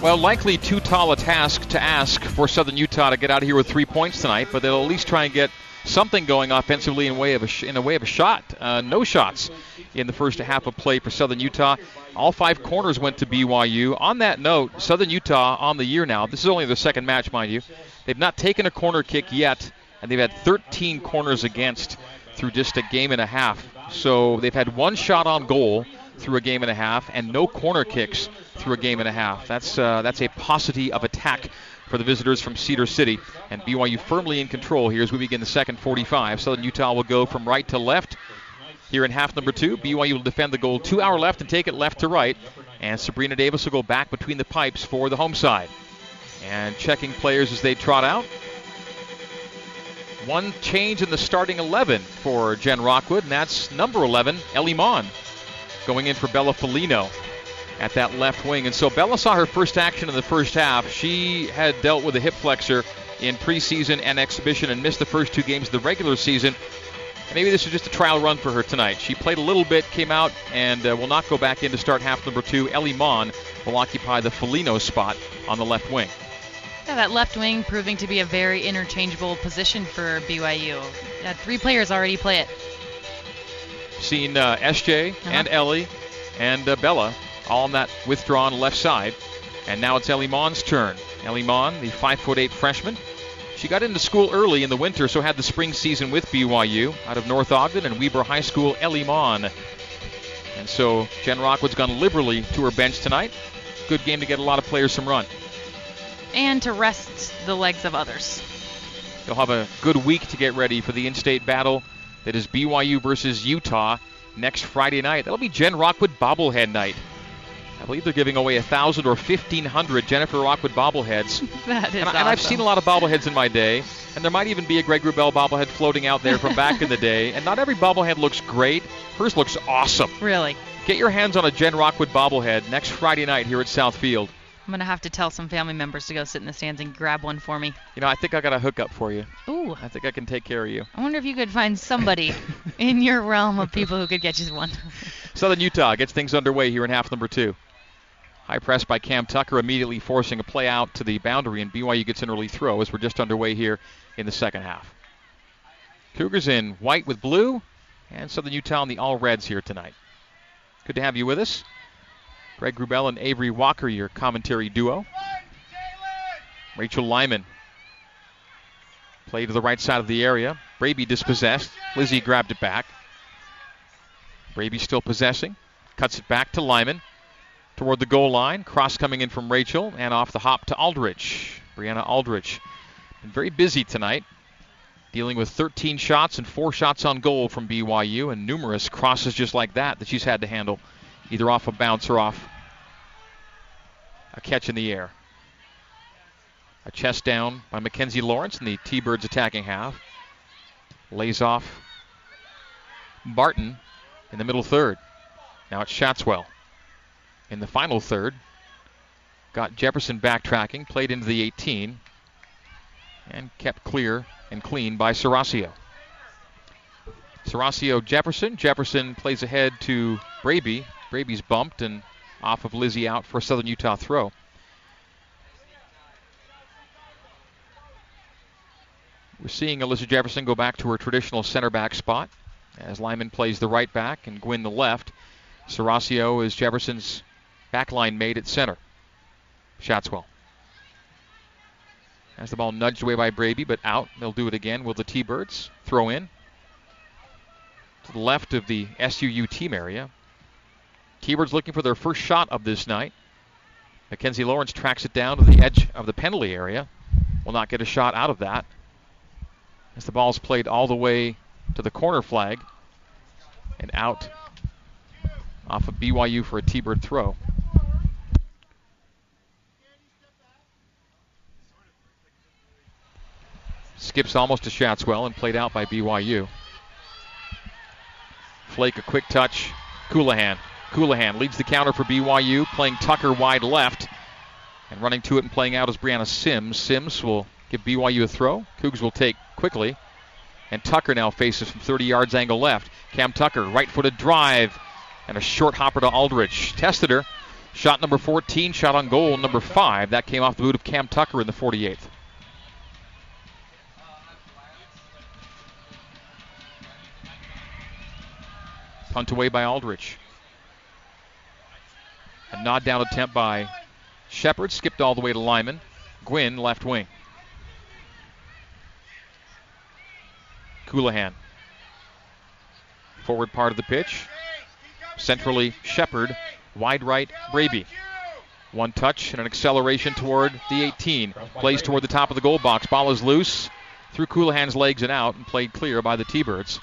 Well, likely too tall a task to ask for Southern Utah to get out of here with 3 points tonight, but they'll at least try and get something going offensively in the way of a shot. No shots in the first half of play for Southern Utah. All five corners went to BYU. On that note, Southern Utah on the year now. This is only their second match, mind you. They've not taken a corner kick yet, and they've had 13 corners against through just a game and a half. So they've had one shot on goal through a game and a half, and no corner kicks through a game and a half. That's a paucity of attack for the visitors from Cedar City, and BYU firmly in control here as we begin the second 45. Southern Utah will go from right to left here in half number two. BYU will defend the goal 2 hour left and take it left to right, and Sabrina Davis will go back between the pipes for the home side. And checking players as they trot out. One change in the starting 11 for Jen Rockwood, and that's number 11, Ellie Maughan, going in for Bella Foligno at that left wing. And so Bella saw her first action in the first half. She had dealt with a hip flexor in preseason and exhibition and missed the first two games of the regular season. And maybe this is just a trial run for her tonight. She played a little bit, came out, and will not go back in to start half number two. Ellie Maughan will occupy the Foligno spot on the left wing. Yeah, that left wing proving to be a very interchangeable position for BYU. Three players already play it. Seen SJ and Ellie and Bella all on that withdrawn left side. And now it's Ellie Maughan's turn. Ellie Maughan, the 5'8" freshman. She got into school early in the winter, so had the spring season with BYU out of North Ogden and Weber High School, Ellie Maughan. And so Jen Rockwood's gone liberally to her bench tonight. Good game to get a lot of players some run. And to rest the legs of others. They'll have a good week to get ready for the in-state battle that is BYU versus Utah next Friday night. That'll be Jen Rockwood bobblehead night. I believe they're giving away 1,000 or 1,500 Jennifer Rockwood bobbleheads. That is awesome. And I've seen a lot of bobbleheads in my day, and there might even be a Greg Wrubell bobblehead floating out there from back in the day. And not every bobblehead looks great. Hers looks awesome. Really. Get your hands on a Jen Rockwood bobblehead next Friday night here at Southfield. I'm going to have to tell some family members to go sit in the stands and grab one for me. You know, I think I got a hookup for you. Ooh. I think I can take care of you. I wonder if you could find somebody in your realm of people who could get you one. Southern Utah gets things underway here in half number two. High press by Cam Tucker, immediately forcing a play out to the boundary, and BYU gets an early throw as we're just underway here in the second half. Cougars in white with blue, and Southern Utah in the all-reds here tonight. Good to have you with us. Greg Wrubell and Avery Walker, your commentary duo. Rachel Lyman. Play to the right side of the area. Braby dispossessed. Lizzie grabbed it back. Braby still possessing. Cuts it back to Lyman. Toward the goal line. Cross coming in from Rachel. And off the hop to Aldrich. Brianna Aldrich. Been very busy tonight. Dealing with 13 shots and 4 shots on goal from BYU. And numerous crosses just like that she's had to handle. Either off a bounce or off a catch in the air. A chest down by Mackenzie Lawrence in the T-Birds attacking half. Lays off Barton in the middle third. Now it's Shatswell in the final third. Got Jefferson backtracking, played into the 18, and kept clear and clean by Serasio. Serasio Jefferson. Jefferson plays ahead to Braby. Braby's bumped and off of Lizzie out for a Southern Utah throw. We're seeing Alyssa Jefferson go back to her traditional center back spot as Lyman plays the right back and Gwynn the left. Serasio is Jefferson's backline mate at center. Shatswell. As the ball nudged away by Braby, but out. They'll do it again. Will the T-Birds throw in? To the left of the SUU team area. T-Birds looking for their first shot of this night. Mackenzie Lawrence tracks it down to the edge of the penalty area. Will not get a shot out of that. As the ball's played all the way to the corner flag. And out off of BYU for a T-Bird throw. Skips almost to Shatswell and played out by BYU. Flake a quick touch. Coulihan leads the counter for BYU, playing Tucker wide left. And running to it and playing out is Brianna Sims. Sims will give BYU a throw. Cougs will take quickly. And Tucker now faces from 30 yards angle left. Cam Tucker, right-footed drive. And a short hopper to Aldrich. Tested her. Shot number 14, shot on goal number 5. That came off the boot of Cam Tucker in the 48th. Punt away by Aldrich. A nod down attempt by Shepard, skipped all the way to Lyman. Gwynn, left wing. Coulihan. Forward part of the pitch. Centrally, Shepard. Wide right, Braby. One touch and an acceleration toward the 18. Plays toward the top of the goal box. Ball is loose through Coulihan's legs and out, and played clear by the T-Birds.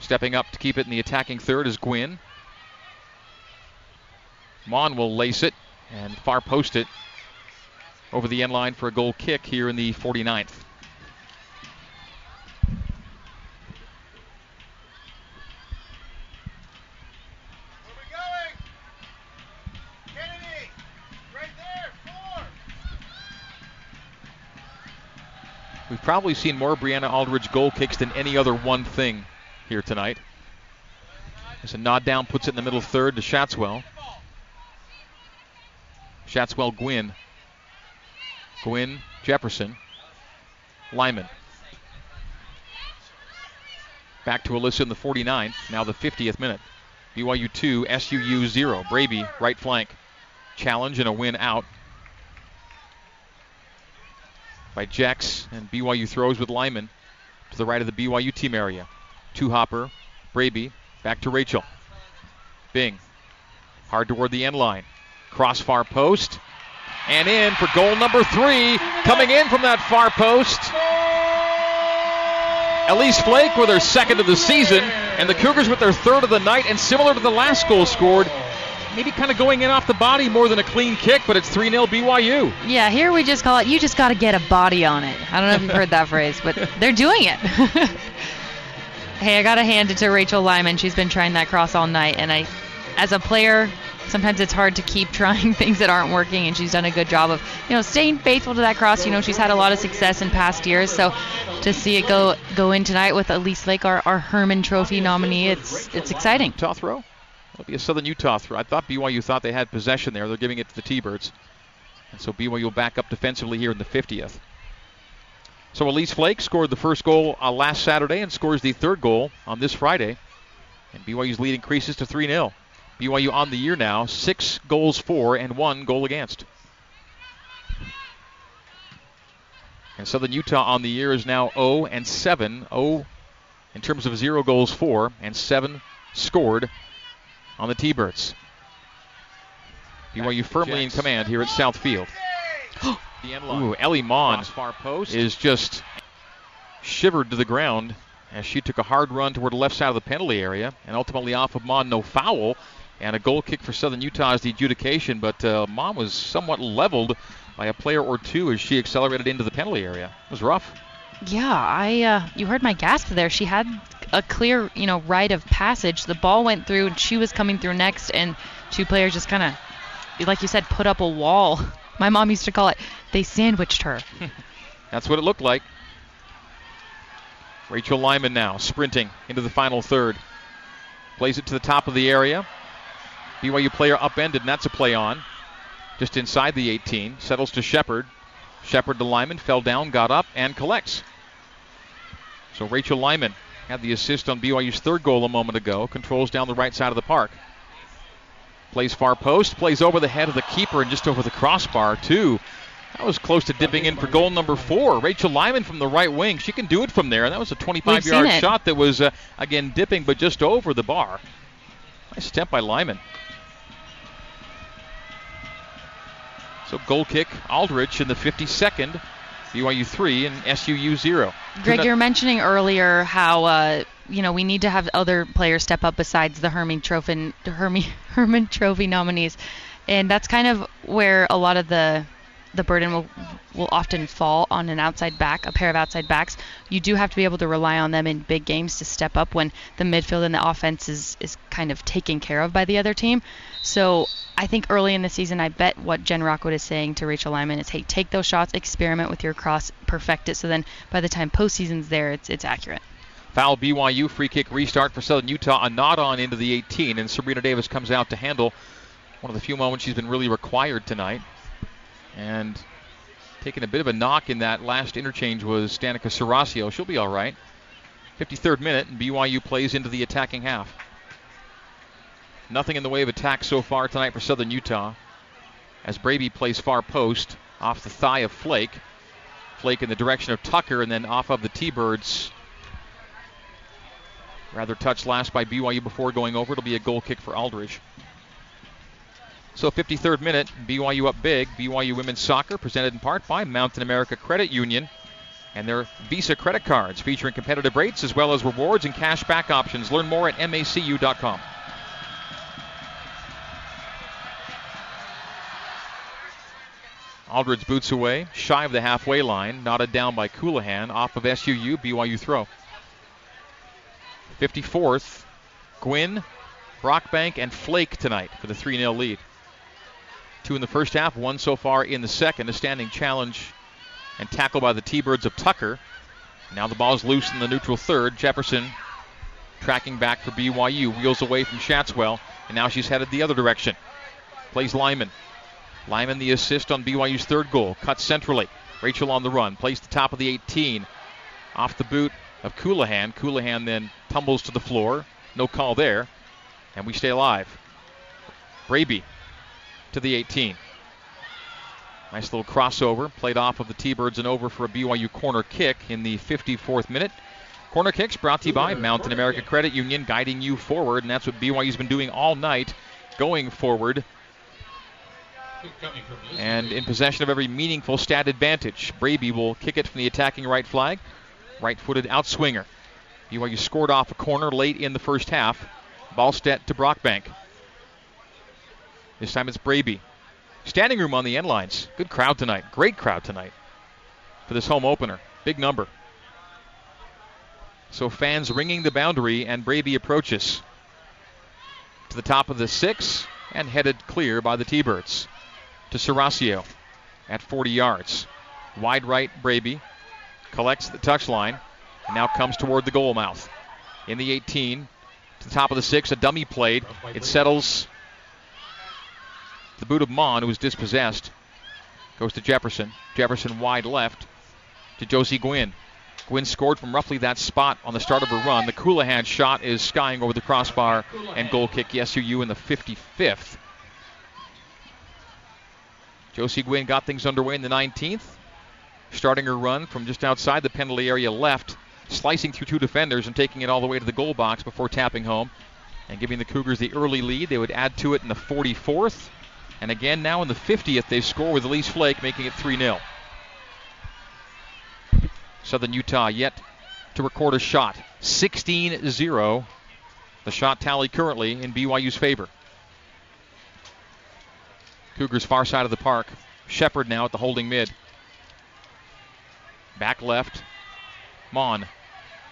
Stepping up to keep it in the attacking third is Gwynn. Mon will lace it and far post it over the end line for a goal kick here in the 49th. We've probably seen more Brianna Aldrich goal kicks than any other one thing here tonight. As a nod down puts it in the middle third to Shatswell. Shatswell, Gwynn. Gwynn, Jefferson, Lyman. Back to Alyssa in the 49th, now the 50th minute. BYU 2, SUU 0. Braby, right flank. Challenge and a win out by Jex, and BYU throws with Lyman to the right of the BYU team area. Two-hopper, Braby, back to Rachel. Bing, hard toward the end line. Cross far post, and in for goal number 3. Coming in from that far post, Elise Flake with her second of the season, and the Cougars with their third of the night, and similar to the last goal scored, maybe kind of going in off the body more than a clean kick, but it's 3-0 BYU. Yeah, here we just call it, you just got to get a body on it. I don't know if you've heard that phrase, but they're doing it. Hey, I got to hand it to Rachel Lyman. She's been trying that cross all night, and I, as a player, sometimes it's hard to keep trying things that aren't working, and she's done a good job of, you know, staying faithful to that cross. You know, she's had a lot of success in past years, so to see it go in tonight with Elise Flake, our Herman Trophy nominee, it's exciting. Tough row. It'll be a Southern Utah throw. I thought BYU thought they had possession there. They're giving it to the T-Birds. And so BYU will back up defensively here in the 50th. So Elise Flake scored the first goal last Saturday and scores the third goal on this Friday. And BYU's lead increases to 3-0. BYU on the year now, 6 goals for and 1 goal against. And Southern Utah on the year is now 0-7. 0 in terms of 0 goals for and 7 scored. On the T-Birds. BYU firmly in command here at Southfield. Ooh, Ellie Maughan is just shivered to the ground as she took a hard run toward the left side of the penalty area, and ultimately off of Maughan, no foul, and a goal kick for Southern Utah is the adjudication, but Maughan was somewhat leveled by a player or two as she accelerated into the penalty area. It was rough. Yeah, you heard my gasp there. She had a clear, you know, rite of passage. The ball went through, and she was coming through next, and two players just kind of, like you said, put up a wall. My mom used to call it, they sandwiched her. That's what it looked like. Rachel Lyman now sprinting into the final third. Plays it to the top of the area. BYU player upended, and that's a play on. Just inside the 18, settles to Shepard. Shepard to Lyman, fell down, got up, and collects. So Rachel Lyman had the assist on BYU's third goal a moment ago. Controls down the right side of the park. Plays far post, plays over the head of the keeper and just over the crossbar, too. That was close to dipping in for goal number 4. Rachel Lyman from the right wing. She can do it from there. And that was a 25-yard shot that was, again, dipping, but just over the bar. Nice attempt by Lyman. So goal kick, Aldrich in the 52nd, BYU 3 and SUU 0. Greg, you're mentioning earlier how, you know, we need to have other players step up besides the Herman Trophy nominees. And that's kind of where a lot of the burden will often fall on an outside back, a pair of outside backs. You do have to be able to rely on them in big games to step up when the midfield and the offense is kind of taken care of by the other team. So I think early in the season, I bet what Jen Rockwood is saying to Rachel Lyman is, hey, take those shots, experiment with your cross, perfect it, so then by the time postseason's there, it's accurate. Foul BYU, free kick restart for Southern Utah, a nod on into the 18, and Sabrina Davis comes out to handle one of the few moments she's been really required tonight. And taking a bit of a knock in that last interchange was Danica Serasio. She'll be all right. 53rd minute, and BYU plays into the attacking half. Nothing in the way of attack so far tonight for Southern Utah. As Braby plays far post off the thigh of Flake. Flake in the direction of Tucker and then off of the T-Birds. Rather touched last by BYU before going over. It'll be a goal kick for Aldrich. So 53rd minute, BYU up big. BYU Women's Soccer presented in part by Mountain America Credit Union and their Visa credit cards featuring competitive rates as well as rewards and cash back options. Learn more at macu.com. Aldridge boots away, shy of the halfway line, knotted down by Coulihan, off of SUU, BYU throw. 54th, Gwynn, Brockbank, and Flake tonight for the 3-0 lead. Two in the first half, one so far in the second. A standing challenge and tackle by the T-Birds of Tucker. Now the ball's loose in the neutral third. Jefferson tracking back for BYU, wheels away from Shatswell, and now she's headed the other direction. Plays Lyman. Lyman the assist on BYU's third goal. Cuts centrally. Rachel on the run. Plays the top of the 18. Off the boot of Coulihan. Coulihan then tumbles to the floor. No call there. And we stay alive. Braby to the 18. Nice little crossover. Played off of the T-Birds and over for a BYU corner kick in the 54th minute. Corner kicks brought to you by Mountain America Credit Union, guiding you forward. And that's what BYU's been doing all night, going forward. And in possession of every meaningful stat advantage. Braby will kick it from the attacking right flag. Right-footed outswinger. BYU scored off a corner late in the first half. Balstedt to Brockbank. This time it's Braby. Standing room on the end lines. Good crowd tonight. Great crowd tonight for this home opener. Big number. So fans ringing the boundary, and Braby approaches to the top of the 6 and headed clear by the T-Birds. To Serasio at 40 yards. Wide right, Braby collects the touchline and now comes toward the goal mouth. In the 18, to the top of the 6, a dummy played. It settles the boot of Mon, who is dispossessed. Goes to Jefferson. Jefferson wide left to Josie Gwynn. Gwynn scored from roughly that spot on the start of her run. The Coulihan shot is skying over the crossbar and goal kick. SUU in the 55th. Josie Gwynn got things underway in the 19th, starting her run from just outside the penalty area left, slicing through two defenders and taking it all the way to the goal box before tapping home and giving the Cougars the early lead. They would add to it in the 44th, and again now in the 50th they score with Elise Flake, making it 3-0. Southern Utah yet to record a shot. 16-0, the shot tally currently in BYU's favor. Cougars far side of the park. Shepard now at the holding mid. Back left. Mon.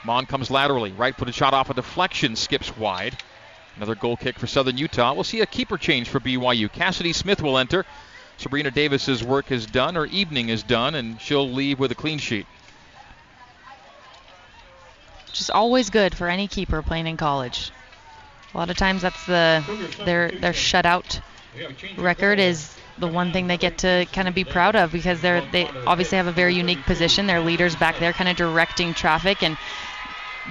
Mon comes laterally. Right-footed shot off a deflection. Skips wide. Another goal kick for Southern Utah. We'll see a keeper change for BYU. Cassidy Smith will enter. Sabrina Davis's work is done. Her evening is done, and she'll leave with a clean sheet. Which is always good for any keeper playing in college. A lot of times that's their shutout record is the one thing they get to kind of be proud of, because they obviously have a very unique position. Their leaders back there kind of directing traffic and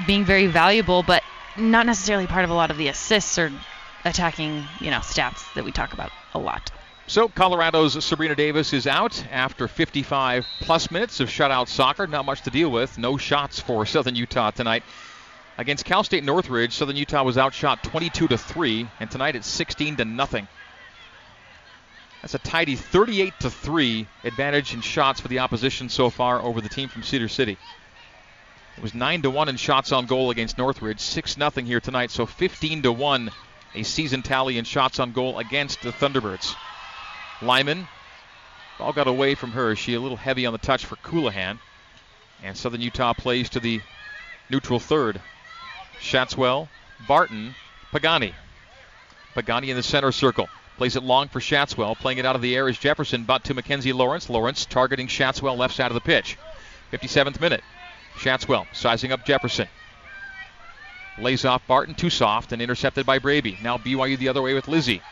being very valuable, but not necessarily part of a lot of the assists or attacking, stats that we talk about a lot. So Colorado's Sabrina Davis is out after 55 plus minutes of shutout soccer. Not much to deal with. No shots for Southern Utah tonight. Against Cal State Northridge, Southern Utah was outshot 22-3, and tonight it's 16-0. That's a tidy 38-3 advantage in shots for the opposition so far over the team from Cedar City. It was 9-1 in shots on goal against Northridge, 6-0 here tonight, so 15-1, a season tally in shots on goal against the Thunderbirds. Lyman, ball got away from her. She a little heavy on the touch for Coulihan, and Southern Utah plays to the neutral third. Shatswell, Barton, Pagani. Pagani in the center circle. Plays it long for Shatswell. Playing it out of the air is Jefferson, but to Mackenzie Lawrence. Lawrence targeting Shatswell left side of the pitch. 57th minute. Shatswell sizing up Jefferson. Lays off Barton, too soft, and intercepted by Braby. Now BYU the other way with Lizzie.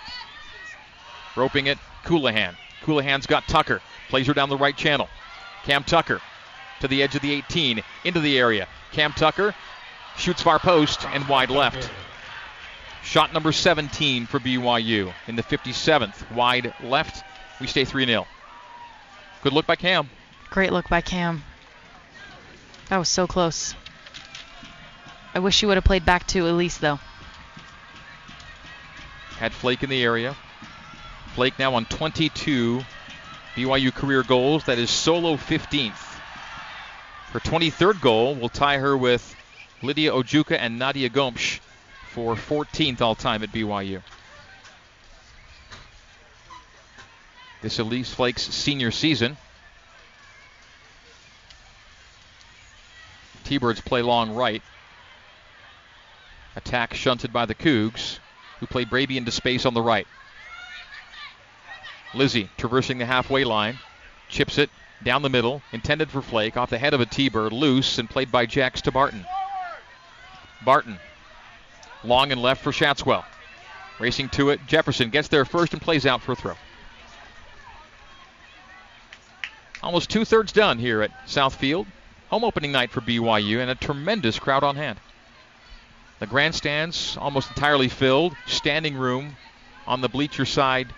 Roping it, Coulihan. Coulihan's got Tucker. Plays her down the right channel. Cam Tucker to the edge of the 18, into the area. Cam Tucker shoots far post and wide left. Shot number 17 for BYU in the 57th. Wide left. We stay 3-0. Good look by Cam. Great look by Cam. That was so close. I wish she would have played back to Elise, though. Had Flake in the area. Flake now on 22 BYU career goals. That is solo 15th. Her 23rd goal will tie her with Lydia Ojuka and Nadia Gomsch for 14th all-time at BYU. This Elise Flake's senior season. T-Birds play long right. Attack shunted by the Cougs, who play Braby into space on the right. Lizzie traversing the halfway line. Chips it down the middle. Intended for Flake. Off the head of a T-Bird. Loose and played by Jax to Barton. Barton. Long and left for Shatswell. Racing to it. Jefferson gets there first and plays out for a throw. Almost two-thirds done here at Southfield. Home opening night for BYU and a tremendous crowd on hand. The grandstands almost entirely filled. Standing room on the bleacher side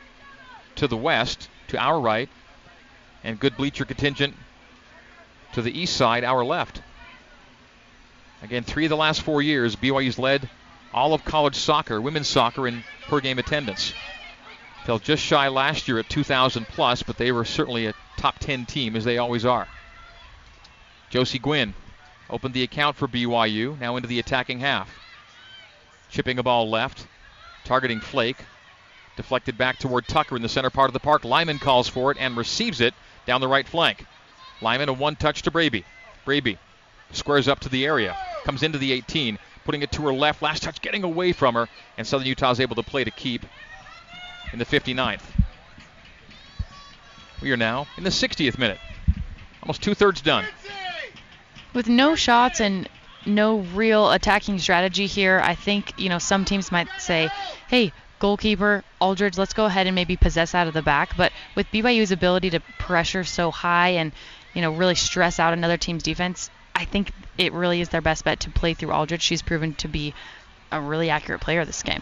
to the west, to our right, and good bleacher contingent to the east side, our left. Again, 3 of the last 4 years, BYU's led all of college soccer, women's soccer, in per-game attendance. Fell just shy last year at 2,000 plus, but they were certainly a top 10 team, as they always are. Josie Gwynn opened the account for BYU, now into the attacking half. Chipping a ball left, targeting Flake, deflected back toward Tucker in the center part of the park. Lyman calls for it and receives it down the right flank. Lyman, a one-touch to Braby. Braby squares up to the area, comes into the 18, putting it to her left. Last touch getting away from her, and Southern Utah is able to play to keep in the 59th. We are now in the 60th minute. Almost two-thirds done. With no shots and no real attacking strategy here, I think, some teams might say, hey, goalkeeper, Aldridge, let's go ahead and maybe possess out of the back. But with BYU's ability to pressure so high and, really stress out another team's defense, I think it really is their best bet to play through Aldridge. She's proven to be a really accurate player this game.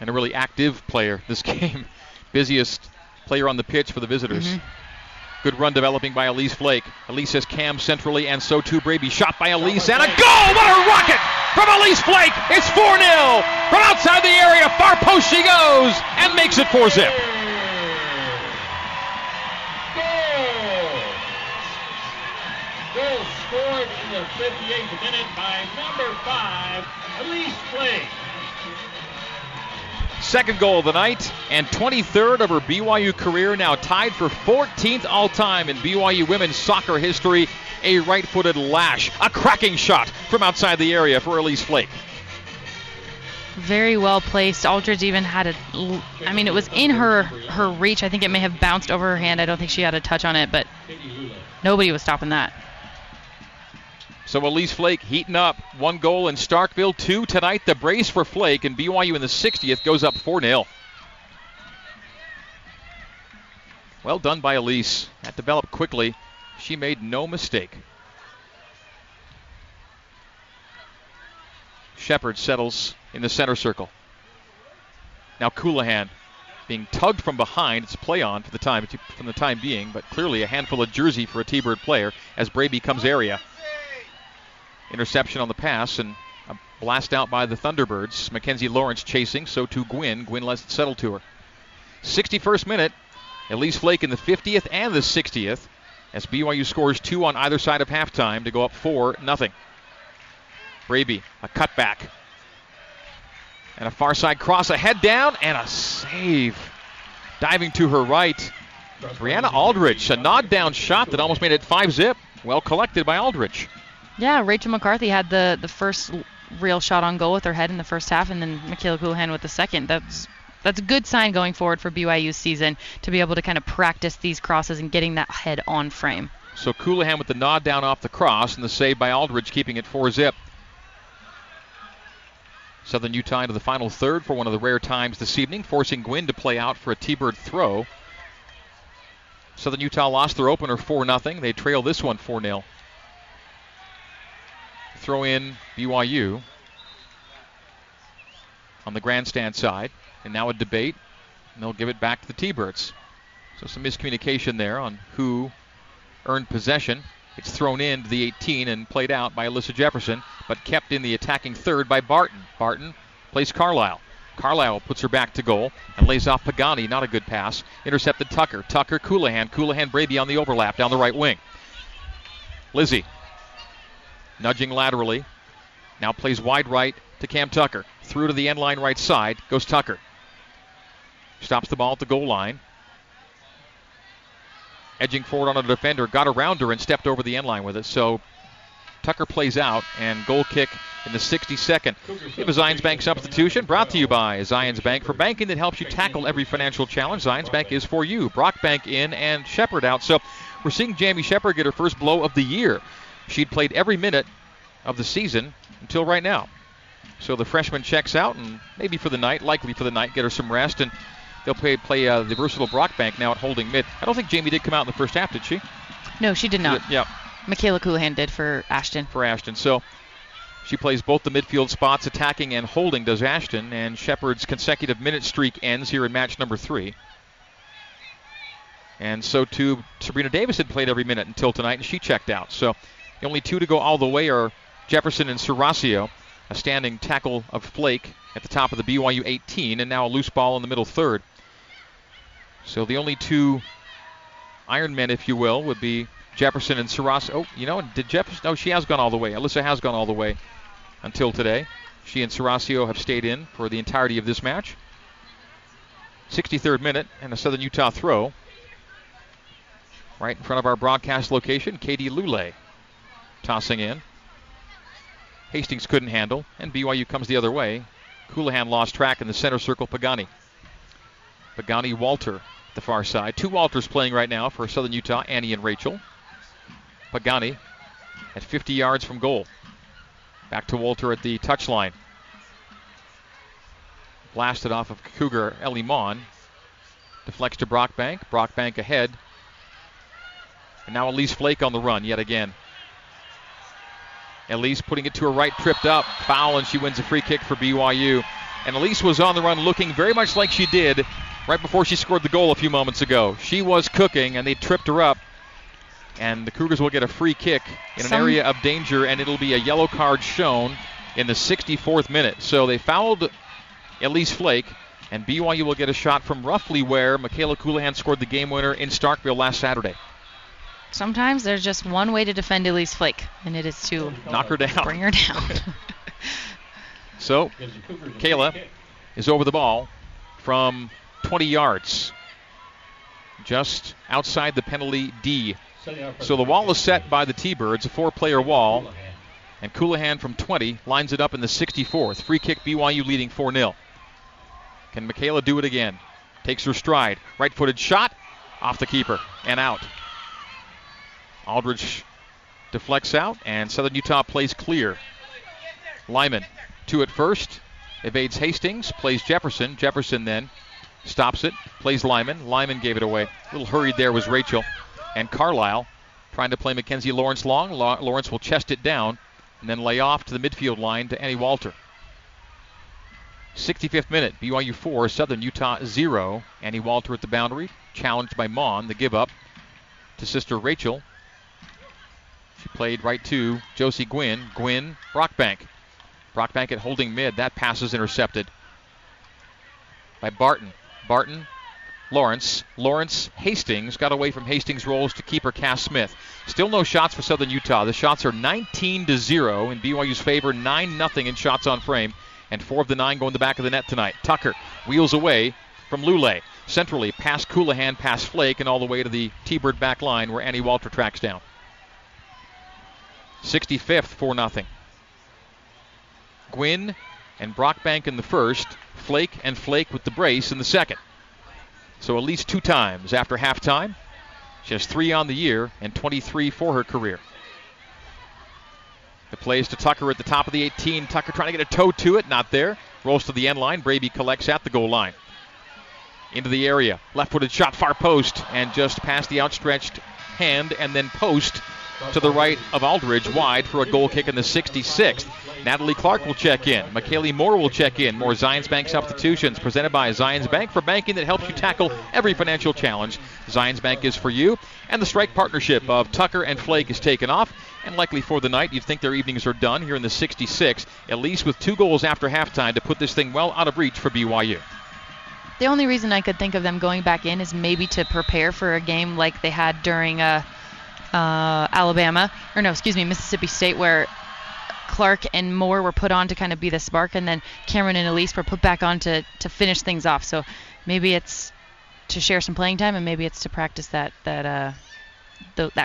And a really active player this game. Busiest player on the pitch for the visitors. Mm-hmm. Good run developing by Elise Flake. Elise has Cam centrally, and so too Braby. Shot by Elise, and a goal! What a rocket! From Elise Flake, it's 4-0. From outside the area, far post she goes and makes it 4-zip. Goal scored in the 58th minute by number 5, Elise Flake. Second goal of the night and 23rd of her BYU career, now tied for 14th all-time in BYU women's soccer history. A right-footed lash, a cracking shot from outside the area for Elise Flake. Very well placed. Aldridge even had it was in her reach. I think it may have bounced over her hand. I don't think she had a touch on it, but nobody was stopping that. So Elise Flake heating up. 1 goal in Starkville, 2 tonight. The brace for Flake, and BYU in the 60th goes up 4-0. Well done by Elise. That developed quickly. She made no mistake. Shepard settles in the center circle. Now Coulihan being tugged from behind. It's a play on for the time being, but clearly a handful of jersey for a T-Bird player as Braby comes area. Interception on the pass and a blast out by the Thunderbirds. Mackenzie Lawrence chasing, so too Gwynn. Gwynn lets it settle to her. 61st minute. Elise Flake in the 50th and the 60th. As BYU scores 2 on either side of halftime to go up 4-0. Braby, a cutback. And a far side cross, a head down, and a save. Diving to her right, Brianna Aldrich, a nod-down shot that almost made it 5-zip. Well collected by Aldrich. Yeah, Rachel McCarthy had the first real shot on goal with her head in the first half, and then Michaela Coulihan with the second. That's a good sign going forward for BYU's season to be able to kind of practice these crosses and getting that head on frame. So Coulihan with the nod down off the cross and the save by Aldridge, keeping it 4-zip. Southern Utah into the final third for one of the rare times this evening, forcing Gwynn to play out for a T-bird throw. Southern Utah lost their opener 4-0. They trail this one 4-0. Throw in BYU on the grandstand side. And now a debate, and they'll give it back to the T-Birds. So some miscommunication there on who earned possession. It's thrown into the 18 and played out by Alyssa Jefferson, but kept in the attacking third by Barton. Barton plays Carlisle. Carlisle puts her back to goal and lays off Pagani. Not a good pass. Intercepted Tucker. Tucker, Coulihan. Coulihan, Braby on the overlap down the right wing. Lizzie nudging laterally. Now plays wide right to Cam Tucker. Through to the end line right side goes Tucker. Stops the ball at the goal line. Edging forward on a defender, got around her and stepped over the end line with it. So Tucker plays out, and goal kick in the 62nd. We have a Zions Bank substitution brought to you by Zions Bank. For banking that helps you tackle every financial challenge, Zions Bank is for you. Brockbank in and Shepard out. So we're seeing Jamie Shepard get her first blow of the year. She'd played every minute of the season until right now. So the freshman checks out, and maybe for the night, likely for the night, get her some rest, and they'll play the versatile Brockbank now at holding mid. I don't think Jamie did come out in the first half, did she? No, she did not. Yeah. Michaela Coulihan did for Ashton. For Ashton. So she plays both the midfield spots, attacking and holding, does Ashton. And Shepard's consecutive minute streak ends here in match number 3. And so, too, Sabrina Davis had played every minute until tonight, and she checked out. So the only two to go all the way are Jefferson and Serasio. A standing tackle of Flake at the top of the BYU 18, and now a loose ball in the middle third. So the only two Iron Men, if you will, would be Jefferson and Serasio. Oh, you know, did Jefferson? No, she has gone all the way. Alyssa has gone all the way until today. She and Serasio have stayed in for the entirety of this match. 63rd minute, and a Southern Utah throw. Right in front of our broadcast location, Katie Lule tossing in. Hastings couldn't handle, and BYU comes the other way. Coulihan lost track in the center circle, Pagani. Pagani, Walter, the far side. Two Walters playing right now for Southern Utah, Annie and Rachel. Pagani at 50 yards from goal. Back to Walter at the touchline. Blasted off of Cougar, Ellie Maughan. Deflects to Brockbank. Brockbank ahead. And now Elise Flake on the run yet again. Elise putting it to her right, tripped up, foul, and she wins a free kick for BYU. And Elise was on the run looking very much like she did right before she scored the goal a few moments ago. She was cooking, and they tripped her up. And the Cougars will get a free kick in an area of danger, and it'll be a yellow card shown in the 64th minute. So they fouled Elise Flake, and BYU will get a shot from roughly where Michaela Coulihan scored the game winner in Starkville last Saturday. Sometimes there's just one way to defend Elise Flake, and it is to knock her down, bring her down. So Kayla is over the ball from 20 yards, just outside the penalty D. So the wall is set by the T-Birds, a four-player wall, and Coulihan from 20 lines it up in the 64th. Free kick, BYU leading 4-0. Can Michaela do it again? Takes her stride, right-footed shot, off the keeper, and out. Aldrich deflects out, and Southern Utah plays clear. Lyman, two at first, evades Hastings, plays Jefferson. Jefferson then stops it, plays Lyman. Lyman gave it away. A little hurried there was Rachel. And Carlisle trying to play Mackenzie Lawrence long. Lawrence will chest it down and then lay off to the midfield line to Annie Walter. 65th minute, BYU 4, Southern Utah 0. Annie Walter at the boundary, challenged by Maughan, the give up to sister Rachel. She played right to Josie Gwynn. Gwynn, Brockbank. Brockbank at holding mid. That pass is intercepted by Barton. Barton, Lawrence. Lawrence, Hastings. Got away from Hastings' rolls to keeper Cass Smith. Still no shots for Southern Utah. The shots are 19-0 in BYU's favor. 9-0 in shots on frame. And 4 of the 9 go in the back of the net tonight. Tucker wheels away from Lule. Centrally, past Coulihan, past Flake, and all the way to the T-Bird back line where Annie Walter tracks down. 65th, 4-0. Gwynn and Brockbank in the first. Flake and Flake with the brace in the second. So at least two times after halftime. She has 3 on the year and 23 for her career. The plays to Tucker at the top of the 18. Tucker trying to get a toe to it, not there. Rolls to the end line. Braby collects at the goal line. Into the area. Left-footed shot, far post, and just past the outstretched hand and then post to the right of Aldridge, wide for a goal kick in the 66th. Natalie Clark will check in. McKaylee Moore will check in. More Zions Bank substitutions presented by Zions Bank, for banking that helps you tackle every financial challenge. Zions Bank is for you. And the strike partnership of Tucker and Flake is taken off. And likely for the night, you'd think their evenings are done here in the 66. Elise with 2 goals after halftime to put this thing well out of reach for BYU. The only reason I could think of them going back in is maybe to prepare for a game like they had during Mississippi State, where Clark and Moore were put on to kind of be the spark, and then Cameron and Elise were put back on to finish things off. So maybe it's to share some playing time, and maybe it's to practice that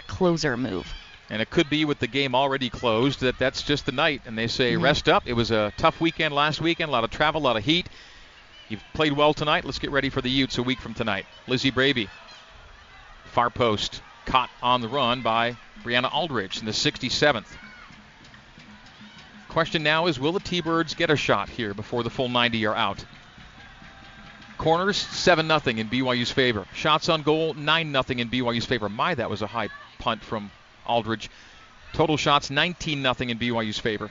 closer move. And it could be, with the game already closed, that's just the night, and they say rest up. It was a tough weekend last weekend, a lot of travel, a lot of heat. You've played well tonight. Let's get ready for the Utes a week from tonight. Lizzie Braby, far post, caught on the run by Brianna Aldrich in the 67th. Question now is, will the T-Birds get a shot here before the full 90 are out? Corners, 7-0 in BYU's favor. Shots on goal, 9-0 in BYU's favor. My, that was a high punt from Aldrich. Total shots, 19-0 in BYU's favor.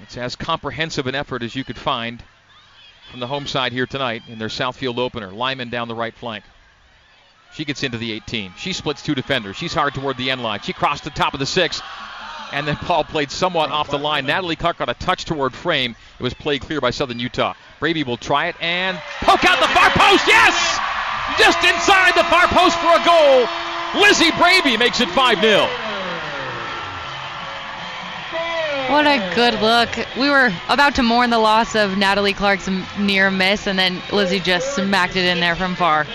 It's as comprehensive an effort as you could find from the home side here tonight in their Southfield opener. Lyman down the right flank. She gets into the 18. She splits 2 defenders. She's hard toward the end line. She crossed the top of the 6, and then ball played somewhat off the line. Natalie Clark got a touch toward frame. It was played clear by Southern Utah. Braby will try it and poke out the far post. Yes! Just inside the far post for a goal. Lizzie Braby makes it 5-0. What a good look. We were about to mourn the loss of Natalie Clark's near miss, and then Lizzie just smacked it in there from far.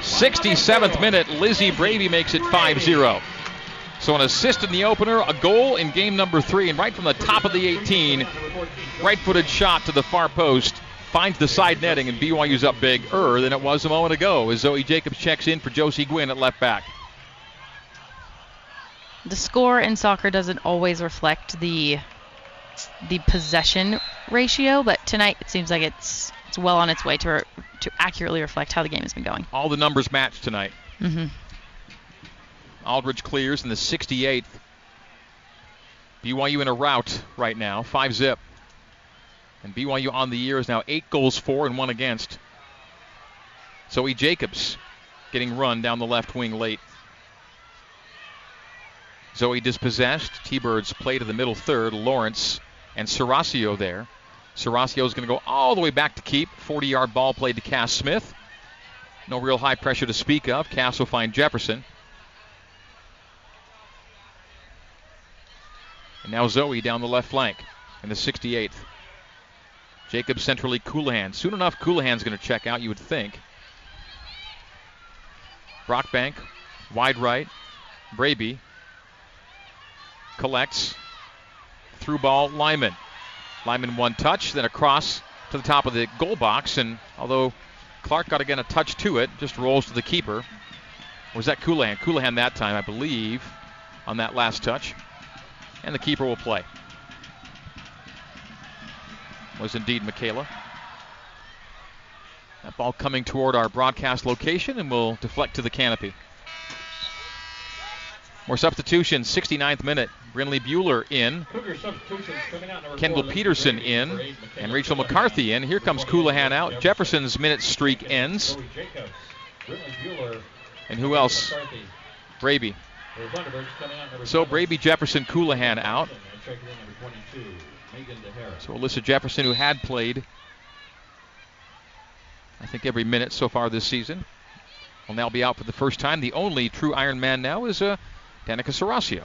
67th minute, Lizzie Braby makes it 5-0. So an assist in the opener, a goal in game number 3, and right from the top of the 18, right-footed shot to the far post, finds the side netting, and BYU's up bigger than it was a moment ago as Zoe Jacobs checks in for Josie Gwynn at left back. The score in soccer doesn't always reflect the possession ratio, but tonight it seems like it's well on its way to accurately reflect how the game has been going. All the numbers match tonight. Mm-hmm. Aldridge clears in the 68th. BYU in a rout right now, 5-0. And BYU on the year is now 8 goals for and 1 against. Zoe Jacobs getting run down the left wing late. Zoe dispossessed. T-Birds play to the middle third. Lawrence and Serasio there. Serasio is going to go all the way back to keep. 40-yard ball played to Cass Smith. No real high pressure to speak of. Cass will find Jefferson. And now Zoe down the left flank in the 68th. Jacobs centrally, Coulihan. Soon enough, Coulihan's going to check out, you would think. Brockbank, wide right. Braby collects, through ball, Lyman. Lyman 1 touch, then a cross to the top of the goal box, and although Clark got again a touch to it, just rolls to the keeper. Or was that Coulihan? Coulihan that time, I believe, on that last touch. And the keeper will play. Was indeed Michaela. That ball coming toward our broadcast location and will deflect to the canopy. More substitutions, 69th minute. Brinley Bueller in, Kendall Peterson in, and Rachel McCarthy in. Here comes Coulihan out. Jefferson's minute streak ends. And who else? Braby. So Braby, Jefferson, Coulihan out. So Alyssa Jefferson, who had played, I think, every minute so far this season, will now be out for the first time. The only true Iron Man now is Danica Serasio.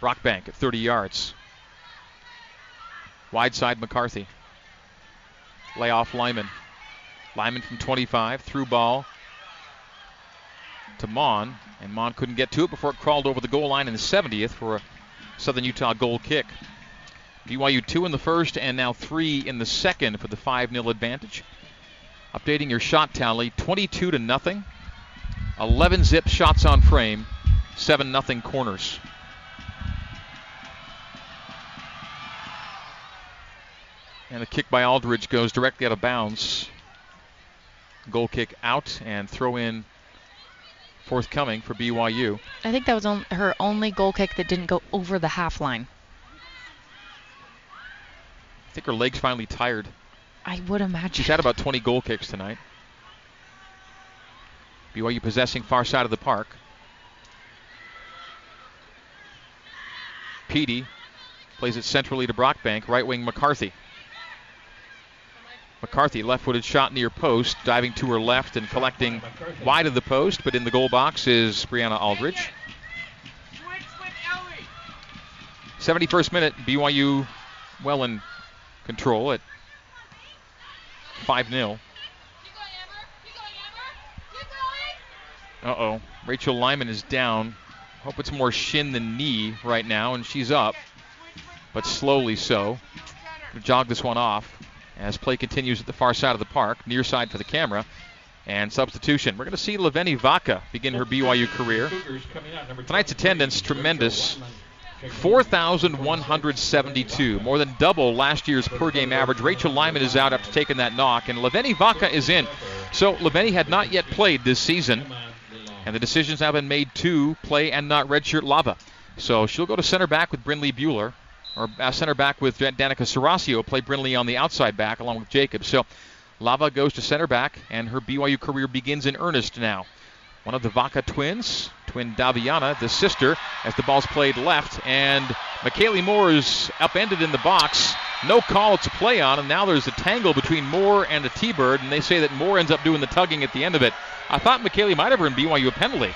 Brockbank at 30 yards. Wide side, McCarthy. Layoff, Lyman. Lyman from 25, through ball to Maughan, and Maughan couldn't get to it before it crawled over the goal line in the 70th for a Southern Utah goal kick. BYU 2 in the first and now 3 in the second for the 5-0 advantage. Updating your shot tally, 22-0. 11 zip shots on frame. 7-0 Corners. And the kick by Aldrich goes directly out of bounds. Goal kick out and throw in forthcoming for BYU. I think that was her only goal kick that didn't go over the half line. I think her leg's finally tired. I would imagine. She's had about 20 goal kicks tonight. BYU possessing far side of the park. Petey plays it centrally to Brockbank, right wing McCarthy. McCarthy, left-footed shot near post, diving to her left and collecting wide of the post, but in the goal box is Brianna Aldrich. 71st minute, BYU well in control at 5-0. Uh-oh, Rachel Lyman is down. Hope it's more shin than knee right now, and she's up, but slowly so. We'll jog this one off. As play continues at the far side of the park, near side for the camera, and substitution. We're going to see Laveni Vaca begin her BYU career. Tonight's attendance, tremendous, 4,172, more than double last year's per-game average. Rachel Lyman is out after taking that knock, and Laveni Vaca is in. So Laveni had not yet played this season, and the decision's now been made to play and not redshirt Lava. So she'll go to center back with Brinley Bueller. Or center back with Danica Serasio, play Brinley on the outside back along with Jacobs. So Lava goes to center back, and her BYU career begins in earnest now. One of the Vaca twins, twin Daviana, the sister, as the ball's played left, and McKaylee Moore is upended in the box. No call to play on, and now there's a tangle between Moore and the T-Bird, and they say that Moore ends up doing the tugging at the end of it. I thought McKaylee might have earned BYU a penalty.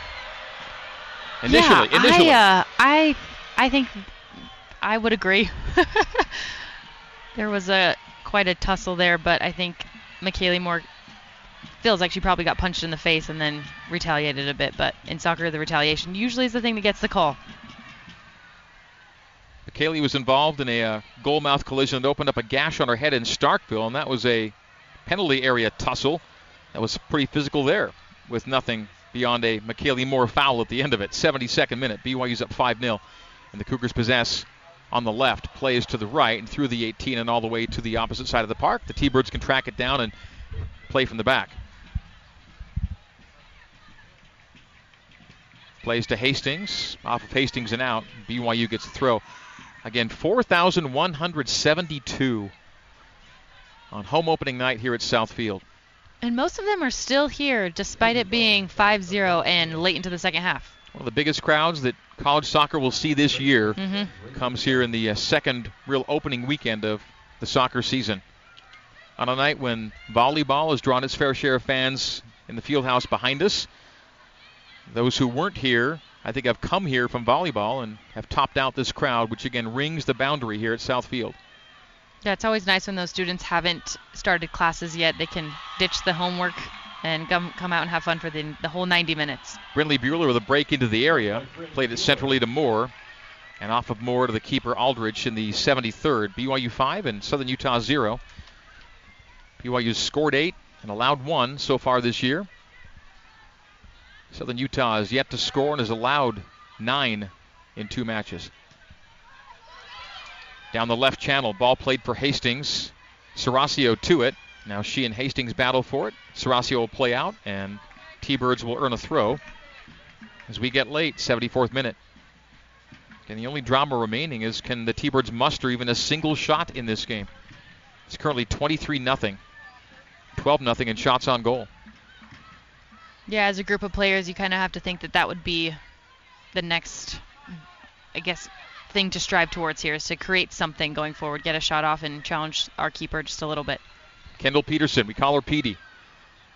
Initially. I think... I would agree. There was quite a tussle there, but I think McKaylee Moore feels like she probably got punched in the face and then retaliated a bit. But in soccer, the retaliation usually is the thing that gets the call. McKaylee was involved in a goal-mouth collision that opened up a gash on her head in Starkville, and that was a penalty area tussle. That was pretty physical there with nothing beyond a McKaylee Moore foul at the end of it. 72nd minute. BYU's up 5-0, and the Cougars possess on the left, plays to the right and through the 18 and all the way to the opposite side of the park. The T-Birds can track it down and play from the back. Plays to Hastings, off of Hastings and out. BYU gets a throw. Again, 4,172 on home opening night here at Southfield. And most of them are still here, despite it being 5-0 and late into the second half. One of the biggest crowds that college soccer will see this year comes here in the second real opening weekend of the soccer season. On a night when volleyball has drawn its fair share of fans in the fieldhouse behind us, those who weren't here, I think, have come here from volleyball and have topped out this crowd, which again rings the boundary here at Southfield. Yeah, it's always nice when those students haven't started classes yet. They can ditch the homework and come out and have fun for the whole 90 minutes. Brinley Bueller with a break into the area, played it centrally to Moore, and off of Moore to the keeper Aldrich in the 73rd. BYU 5 and Southern Utah 0. BYU's scored 8 and allowed 1 so far this year. Southern Utah is yet to score and has allowed 9 in 2 matches. Down the left channel, ball played for Hastings. Serasio to it. Now she and Hastings battle for it. Serasio will play out, and T-Birds will earn a throw as we get late, 74th minute. And the only drama remaining is, can the T-Birds muster even a single shot in this game? It's currently 23-0, 12-0 in shots on goal. Yeah, as a group of players, you kind of have to think that that would be the next, I guess, thing to strive towards here, is to create something going forward, get a shot off and challenge our keeper just a little bit. Kendall Peterson, we call her Petey,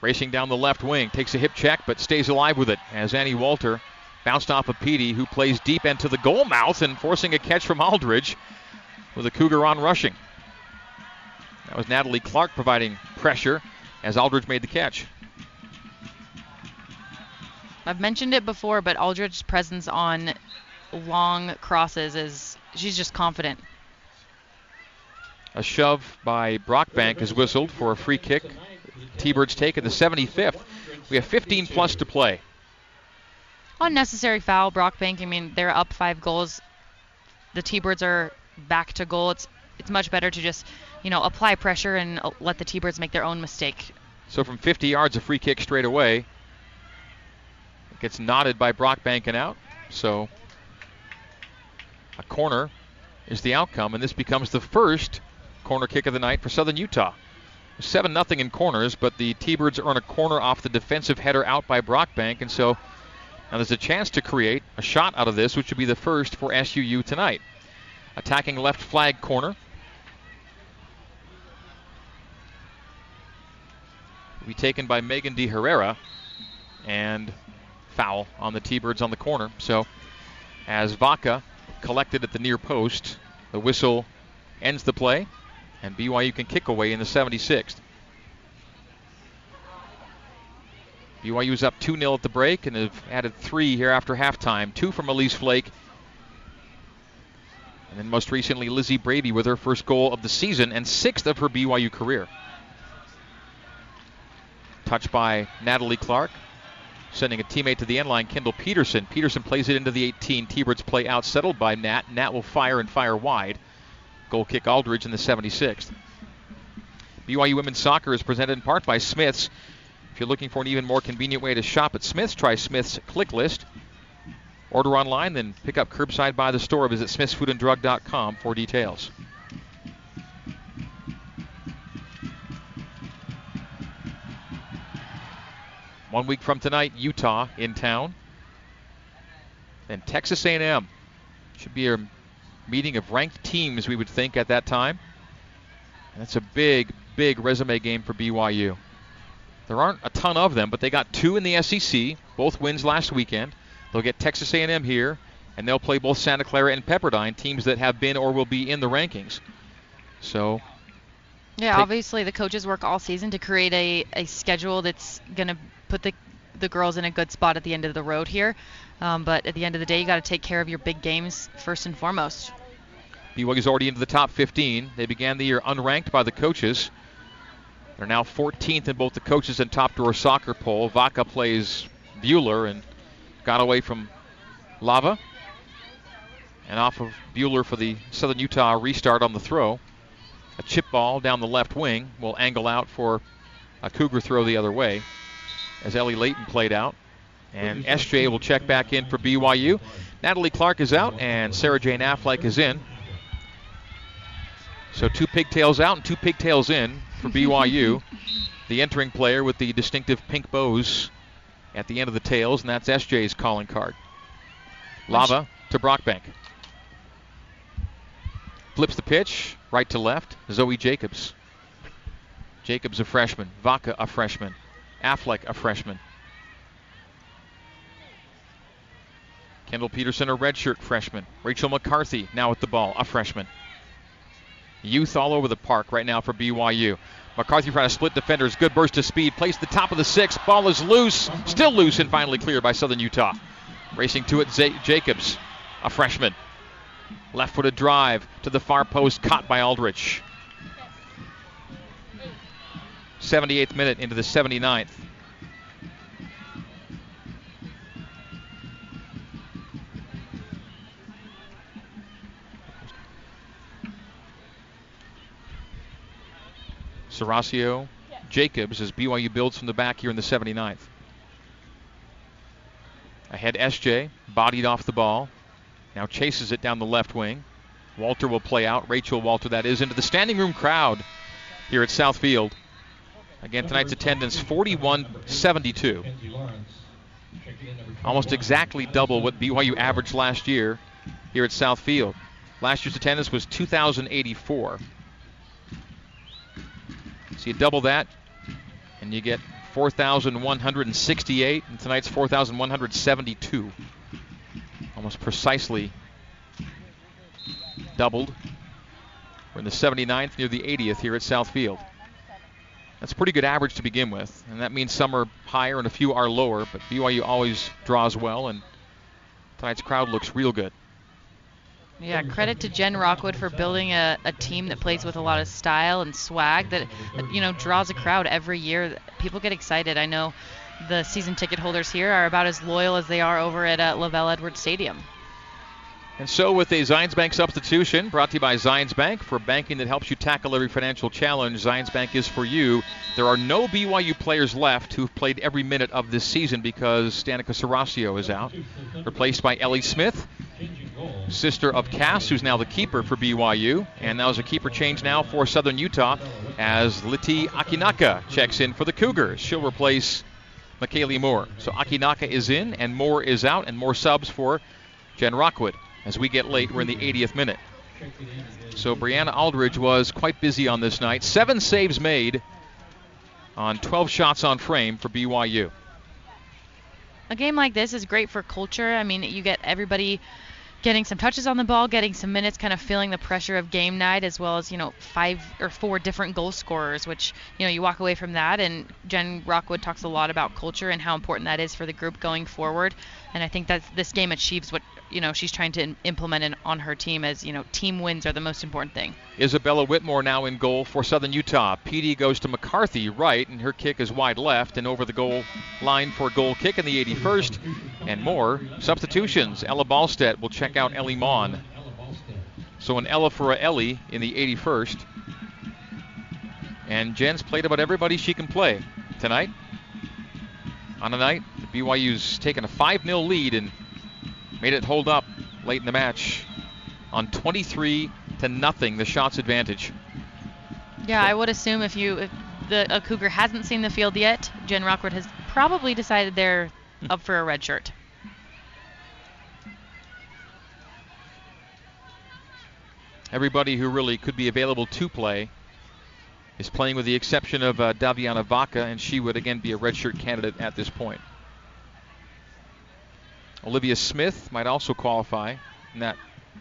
racing down the left wing, takes a hip check but stays alive with it as Annie Walter bounced off of Petey, who plays deep into the goal mouth and forcing a catch from Aldrich with a Cougar on rushing. That was Natalie Clark providing pressure as Aldrich made the catch. I've mentioned it before, but Aldrich's presence on long crosses is, she's just confident. A shove by Brockbank is whistled for a free kick. T-Birds take at the 75th. We have 15 plus to play. Unnecessary foul, Brockbank. I mean, they're up 5 goals. The T-Birds are back to goal. It's much better to just, apply pressure and let the T-Birds make their own mistake. So from 50 yards, a free kick straight away. It gets knotted by Brockbank and out. So a corner is the outcome, and this becomes the first corner kick of the night for Southern Utah. 7-0 in corners, but the T-Birds earn a corner off the defensive header out by Brockbank, and so now there's a chance to create a shot out of this, which would be the first for SUU tonight. Attacking left flag corner. Will be taken by Megan De Herrera, and foul on the T-Birds on the corner. So as Vaca collected at the near post, the whistle ends the play, and BYU can kick away in the 76th. BYU's up 2-0 at the break, and they've added 3 here after halftime. 2 from Elise Flake. And then most recently, Lizzie Braby with her first goal of the season and 6th of her BYU career. Touched by Natalie Clark, sending a teammate to the end line, Kendall Peterson. Peterson plays it into the 18. T-Birds play out, settled by Nat. Nat will fire and fire wide. Goal kick Aldridge in the 76th. BYU Women's Soccer is presented in part by Smith's. If you're looking for an even more convenient way to shop at Smith's, try Smith's Click List. Order online, then pick up curbside by the store. Visit smithsfoodanddrug.com for details. One week from tonight, Utah in town. Then Texas A&M. Should be a meeting of ranked teams, we would think, at that time. And that's a big, big resume game for BYU. There aren't a ton of them, but they got 2 in the SEC, both wins last weekend. They'll get Texas A&M here, and they'll play both Santa Clara and Pepperdine, teams that have been or will be in the rankings. So, yeah, obviously the coaches work all season to create a schedule that's going to put the girls in a good spot at the end of the road here. But at the end of the day, you got to take care of your big games first and foremost. BYU's already into the top 15. They began the year unranked by the coaches. They're now 14th in both the coaches and top drawer soccer poll. Vaca plays Bueller and got away from Lava. And off of Bueller for the Southern Utah restart on the throw. A chip ball down the left wing will angle out for a Cougar throw the other way as Ellie Layton played out. And SJ will check back in for BYU. Natalie Clark is out, and Sarah Jane Affleck is in. So 2 pigtails out and 2 pigtails in for BYU. The entering player with the distinctive pink bows at the end of the tails, and that's SJ's calling card. Lava to Brockbank. Flips the pitch, right to left, Zoe Jacobs. Jacobs a freshman, Vaca a freshman, Affleck a freshman. Kendall Peterson, a redshirt freshman. Rachel McCarthy, now with the ball, a freshman. Youth all over the park right now for BYU. McCarthy trying to split defenders. Good burst of speed. Plays the top of the 6. Ball is loose. Still loose and finally cleared by Southern Utah. Racing to it, Jacobs, a freshman. Left-footed drive to the far post, caught by Aldrich. 78th minute into the 79th. Serasio, Jacobs as BYU builds from the back here in the 79th. Ahead SJ, bodied off the ball. Now chases it down the left wing. Walter will play out. Rachel Walter, that is, into the standing room crowd here at Southfield. Again, tonight's attendance, 4172. Almost exactly double what BYU averaged last year here at Southfield. Last year's attendance was 2,084. So you double that, and you get 4,168, and tonight's 4,172. Almost precisely doubled. We're in the 79th, near the 80th here at Southfield. That's a pretty good average to begin with, and that means some are higher and a few are lower, but BYU always draws well, and tonight's crowd looks real good. Yeah, credit to Jen Rockwood for building a team that plays with a lot of style and swag that, draws a crowd every year. People get excited. I know the season ticket holders here are about as loyal as they are over at Lavelle Edwards Stadium. And so with a Zions Bank substitution brought to you by Zions Bank, for banking that helps you tackle every financial challenge, Zions Bank is for you. There are no BYU players left who've played every minute of this season because Danica Serasio is out, replaced by Ellie Smith, sister of Cass, who's now the keeper for BYU. And that was a keeper change now for Southern Utah as Liti Akinaka checks in for the Cougars. She'll replace McKaylee Moore. So Akinaka is in and Moore is out, and more subs for Jen Rockwood. As we get late, we're in the 80th minute. So Brianna Aldrich was quite busy on this night. 7 saves made on 12 shots on frame for BYU. A game like this is great for culture. I mean, you get everybody getting some touches on the ball, getting some minutes, kind of feeling the pressure of game night, as well as, you know, 5 or 4 different goal scorers, which, you know, you walk away from that. And Jen Rockwood talks a lot about culture and how important that is for the group going forward. And I think that this game achieves what, you know, she's trying to implement on her team, as, you know, team wins are the most important thing. Isabella Whitmore now in goal for Southern Utah. PD goes to McCarthy right, and her kick is wide left and over the goal line for a goal kick in the 81st. And more substitutions. Ella Balstedt will check out Ellie Maughan. So an Ella for a Ellie in the 81st. And Jen's played about everybody she can play tonight. On a night, BYU's taken a 5-0 lead and made it hold up late in the match on 23-0, the shots advantage. Yeah, I would assume if a Cougar hasn't seen the field yet, Jen Rockwood has probably decided they're up for a red shirt. Everybody who really could be available to play is playing, with the exception of Daviana Vaca, and she would again be a red shirt candidate at this point. Olivia Smith might also qualify in that.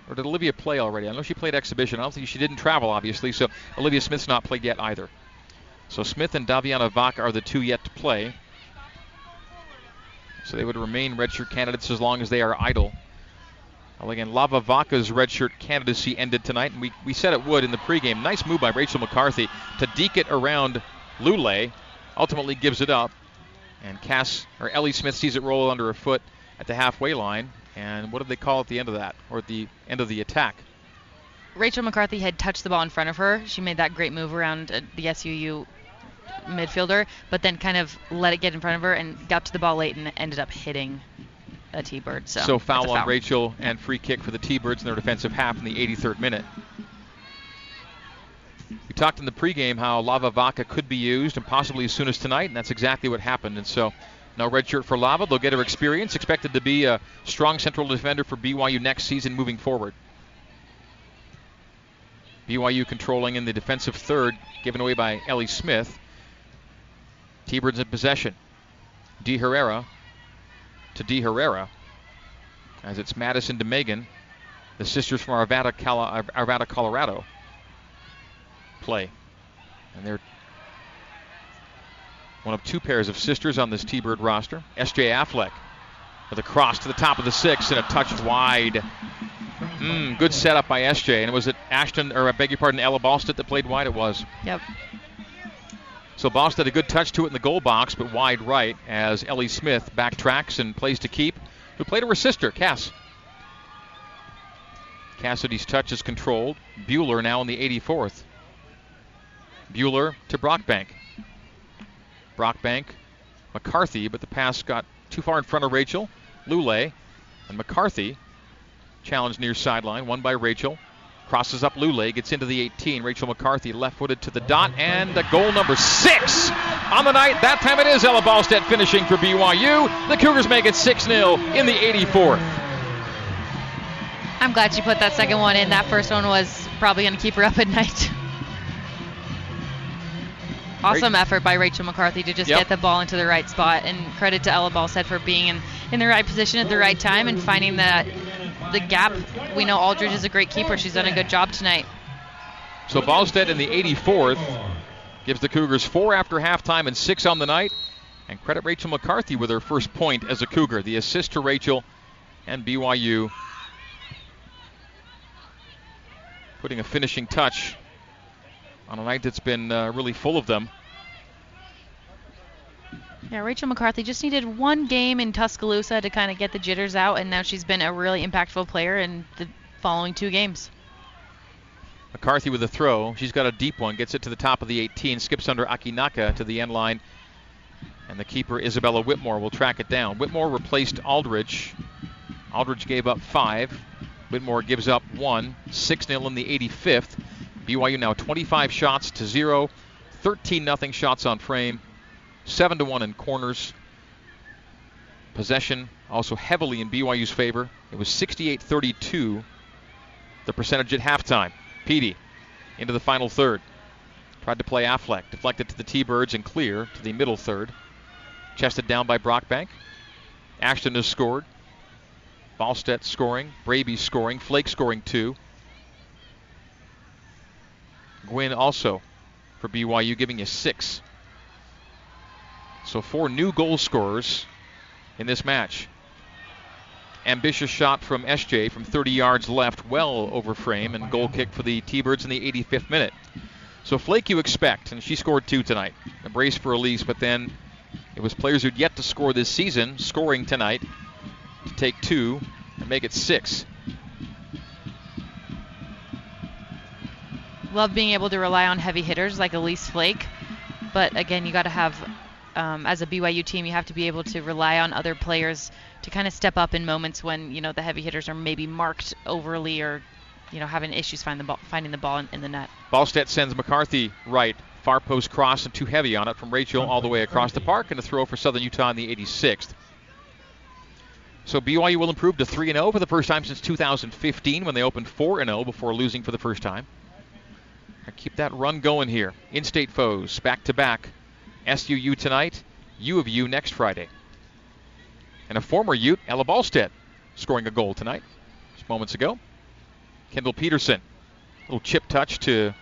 Or did Olivia play already? I know she played exhibition. I don't think she didn't travel, obviously, so Olivia Smith's not played yet either. So Smith and Daviana Vaca are the two yet to play. So they would remain redshirt candidates as long as they are idle. Well, again, Lava Vaca's redshirt candidacy ended tonight, and we said it would in the pregame. Nice move by Rachel McCarthy to deke it around Lule. Ultimately gives it up, and Ellie Smith sees it roll under her foot at the halfway line. And what did they call at the end of that, or at the end of the attack? Rachel McCarthy had touched the ball in front of her. She made that great move around the SUU midfielder, but then kind of let it get in front of her and got to the ball late and ended up hitting a T-Bird. So foul on Rachel, and free kick for the T-Birds in their defensive half in the 83rd minute. We talked in the pregame how Lava Vaca could be used, and possibly as soon as tonight, and that's exactly what happened. And so no redshirt for Lava. They'll get her experience. Expected to be a strong central defender for BYU next season moving forward. BYU controlling in the defensive third, given away by Ellie Smith. T-Birds in possession. De Herrera. As it's Madison to Megan. The sisters from Arvada, Colorado play. And they're one of 2 pairs of sisters on this T-Bird roster. S.J. Affleck with a cross to the top of the 6 and a touch wide. Good setup by S.J. And was it Ella Balstedt that played wide? It was. Yep. So Balstedt, a good touch to it in the goal box, but wide right as Ellie Smith backtracks and plays to keep, who played to her sister, Cass. Cassidy's touch is controlled. Bueller now in the 84th. Bueller to Brockbank. Brockbank, McCarthy, but the pass got too far in front of Rachel. Lule and McCarthy challenged near sideline, won by Rachel. Crosses up Lule, gets into the 18. Rachel McCarthy left-footed to the dot, and the goal number 6 on the night. That time it is Ella Balstedt finishing for BYU. The Cougars make it 6-0 in the 84th. I'm glad she put that second one in. That first one was probably going to keep her up at night. Awesome effort by Rachel McCarthy to just get the ball into the right spot, and credit to Ella Balstedt for being in the right position at the right time and finding the gap. We know Aldridge is a great keeper. She's done a good job tonight. So Balstedt in the 84th gives the Cougars 4 after halftime and 6 on the night, and credit Rachel McCarthy with her first point as a Cougar. The assist to Rachel, and BYU putting a finishing touch on a night that's been really full of them. Yeah, Rachel McCarthy just needed one game in Tuscaloosa to kind of get the jitters out, and now she's been a really impactful player in the following two games. McCarthy with a throw. She's got a deep one, gets it to the top of the 18, skips under Akinaka to the end line, and the keeper, Isabella Whitmore, will track it down. Whitmore replaced Aldrich. Aldrich gave up 5. Whitmore gives up 1. 6-0 in the 85th. BYU now 25 shots to 0. 13-0 shots on frame. 7-1 in corners. Possession also heavily in BYU's favor. It was 68-32, the percentage at halftime. Petey into the final third. Tried to play Affleck. Deflected to the T-Birds and clear to the middle third. Chested down by Brockbank. Ashton has scored. Balstedt scoring. Braby scoring. Flake scoring 2. Gwynn also for BYU giving you 6. So 4 new goal scorers in this match. Ambitious shot from SJ from 30 yards left, well over frame, and goal kick for the T-Birds in the 85th minute. So Flake you expect, and she scored 2 tonight. A brace for Elise, but then it was players who'd yet to score this season scoring tonight to take 2 and make it 6. Love being able to rely on heavy hitters like Elise Flake, but again, you got to have, as a BYU team, you have to be able to rely on other players to kind of step up in moments when, you know, the heavy hitters are maybe marked overly or, you know, having issues finding the ball in the net. Balstedt sends McCarthy right, far post cross and too heavy on it from Rachel all the way across the park, and a throw for Southern Utah in the 86th. So BYU will improve to 3-0 for the first time since 2015 when they opened 4-0 before losing for the first time. Keep that run going here. In-state foes back-to-back. SUU tonight, U of U next Friday. And a former Ute, Ella Balstedt, scoring a goal tonight just moments ago. Kendall Peterson, little chip touch to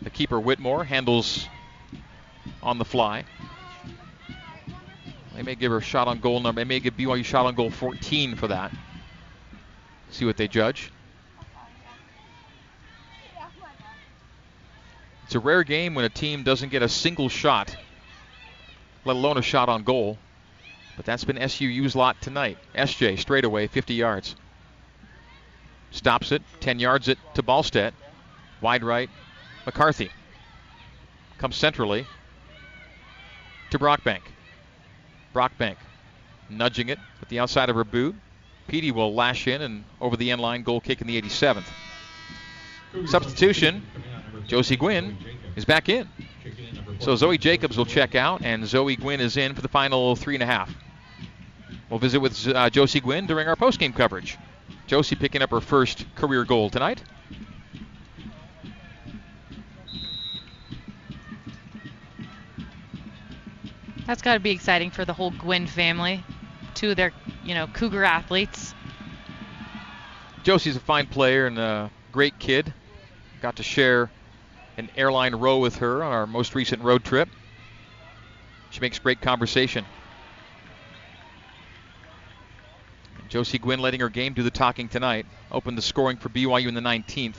the keeper Whitmore, handles on the fly. They may give her a shot on goal number. They may give BYU shot on goal 14 for that. See what they judge. It's a rare game when a team doesn't get a single shot, let alone a shot on goal. But that's been SUU's lot tonight. SJ straight away, 50 yards. Stops it, 10 yards it to Balstedt. Wide right, McCarthy. Comes centrally to Brockbank. Brockbank nudging it with the outside of her boot. Petey will lash in and over the end line, goal kick in the 87th. Substitution. Josie Gwynn is back in. So Zoe Jacobs will check out, and Zoe Gwynn is in for the final 3.5. We'll visit with Josie Gwynn during our post-game coverage. Josie picking up her first career goal tonight. That's got to be exciting for the whole Gwynn family. 2 of their, you know, Cougar athletes. Josie's a fine player and a great kid. Got to share an airline row with her on our most recent road trip. She makes great conversation. And Josie Gwynn letting her game do the talking tonight. Opened the scoring for BYU in the 19th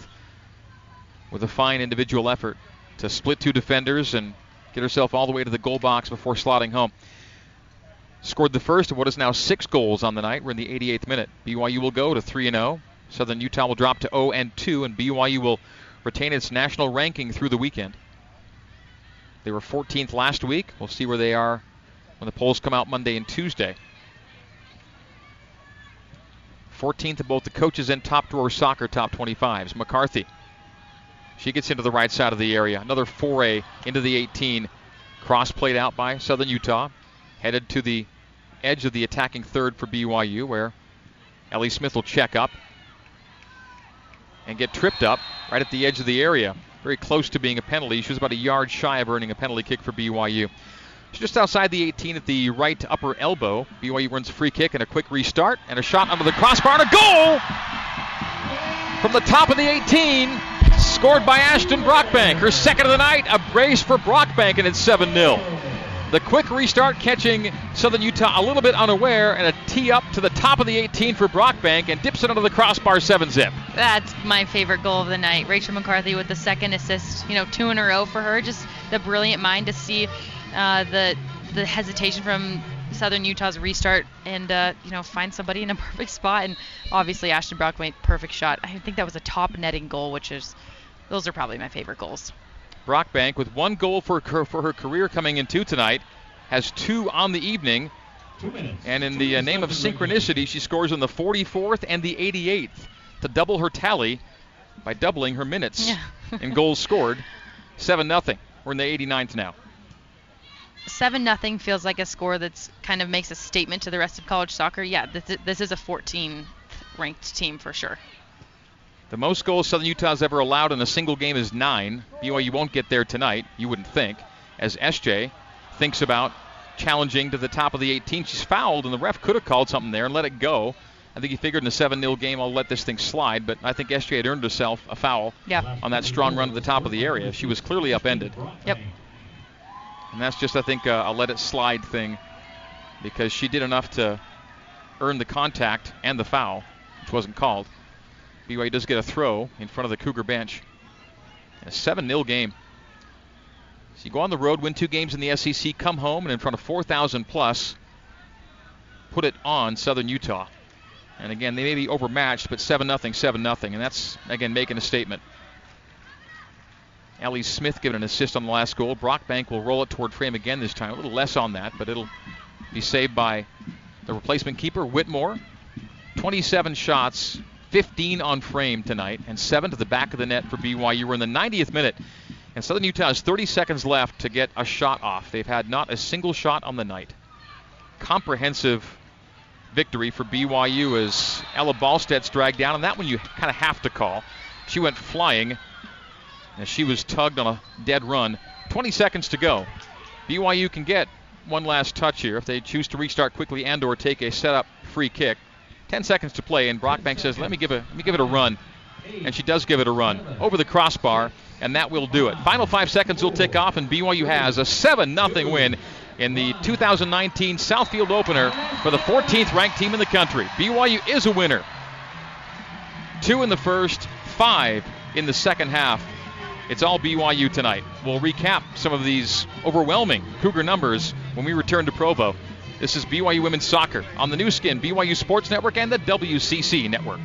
with a fine individual effort to split 2 defenders and get herself all the way to the goal box before slotting home. Scored the first of what is now 6 goals on the night. We're in the 88th minute. BYU will go to 3-0. Southern Utah will drop to 0-2, and BYU will retain its national ranking through the weekend. They were 14th last week. We'll see where they are when the polls come out Monday and Tuesday. 14th in both the coaches and top drawer soccer top 25s. McCarthy, she gets into the right side of the area. Another foray into the 18. Cross played out by Southern Utah. Headed to the edge of the attacking third for BYU, where Ellie Smith will check up and get tripped up right at the edge of the area. Very close to being a penalty. She was about a yard shy of earning a penalty kick for BYU. She's just outside the 18 at the right upper elbow. BYU runs a free kick and a quick restart and a shot under the crossbar and a goal from the top of the 18, scored by Ashton Brockbank. Her second of the night, a brace for Brockbank, and it's 7-0. The quick restart catching Southern Utah a little bit unaware, and a tee up to the top of the 18 for Brockbank, and dips it under the crossbar 7-zip. That's my favorite goal of the night. Rachel McCarthy with the second assist, you know, 2 in a row for her. Just the brilliant mind to see the the hesitation from Southern Utah's restart and, find somebody in a perfect spot. And obviously Ashton Brockbank, perfect shot. I think that was a top netting goal, those are probably my favorite goals. Brockbank with one goal for her career coming in two tonight, has two on the evening. And in the name of synchronicity, she scores on the 44th and the 88th to double her tally by doubling her minutes and goals scored. 7-0. We're in the 89th now. 7-0 feels like a score that's kind of makes a statement to the rest of college soccer. Yeah, this is a 14th ranked team for sure. The most goals Southern Utah's ever allowed in a single game is 9. BYU won't get there tonight, you wouldn't think, as SJ thinks about challenging to the top of the 18. She's fouled, and the ref could have called something there and let it go. I think he figured in a 7-0 game, I'll let this thing slide, but I think SJ had earned herself a foul on that strong run to the top of the area. She was clearly upended. Yep. And that's just, I think, a let it slide thing, because she did enough to earn the contact and the foul, which wasn't called. BYU does get a throw in front of the Cougar bench. And a 7-0 game. So you go on the road, win two games in the SEC, come home, and in front of 4,000 plus, put it on Southern Utah. And again, they may be overmatched, but 7-0, and that's, again, making a statement. Ellie Smith giving an assist on the last goal. Brockbank will roll it toward frame again this time. A little less on that, but it'll be saved by the replacement keeper, Whitmore. 27 shots, 15 on frame tonight, and 7 to the back of the net for BYU. We're in the 90th minute, and Southern Utah has 30 seconds left to get a shot off. They've had not a single shot on the night. Comprehensive victory for BYU as Ella Balstedt's dragged down, and that one you kind of have to call. She went flying, and she was tugged on a dead run. 20 seconds to go. BYU can get one last touch here if they choose to restart quickly and or take a set-up free kick. 10 seconds to play, and Brockbank says, let me give it a run. And she does give it a run over the crossbar, and that will do it. Final 5 seconds will tick off, and BYU has a 7-0 win in the 2019 Southfield opener for the 14th ranked team in the country. BYU is a winner. 2 in the first, 5 in the second half. It's all BYU tonight. We'll recap some of these overwhelming Cougar numbers when we return to Provo. This is BYU Women's Soccer on the new skin, BYU Sports Network, and the WCC Network.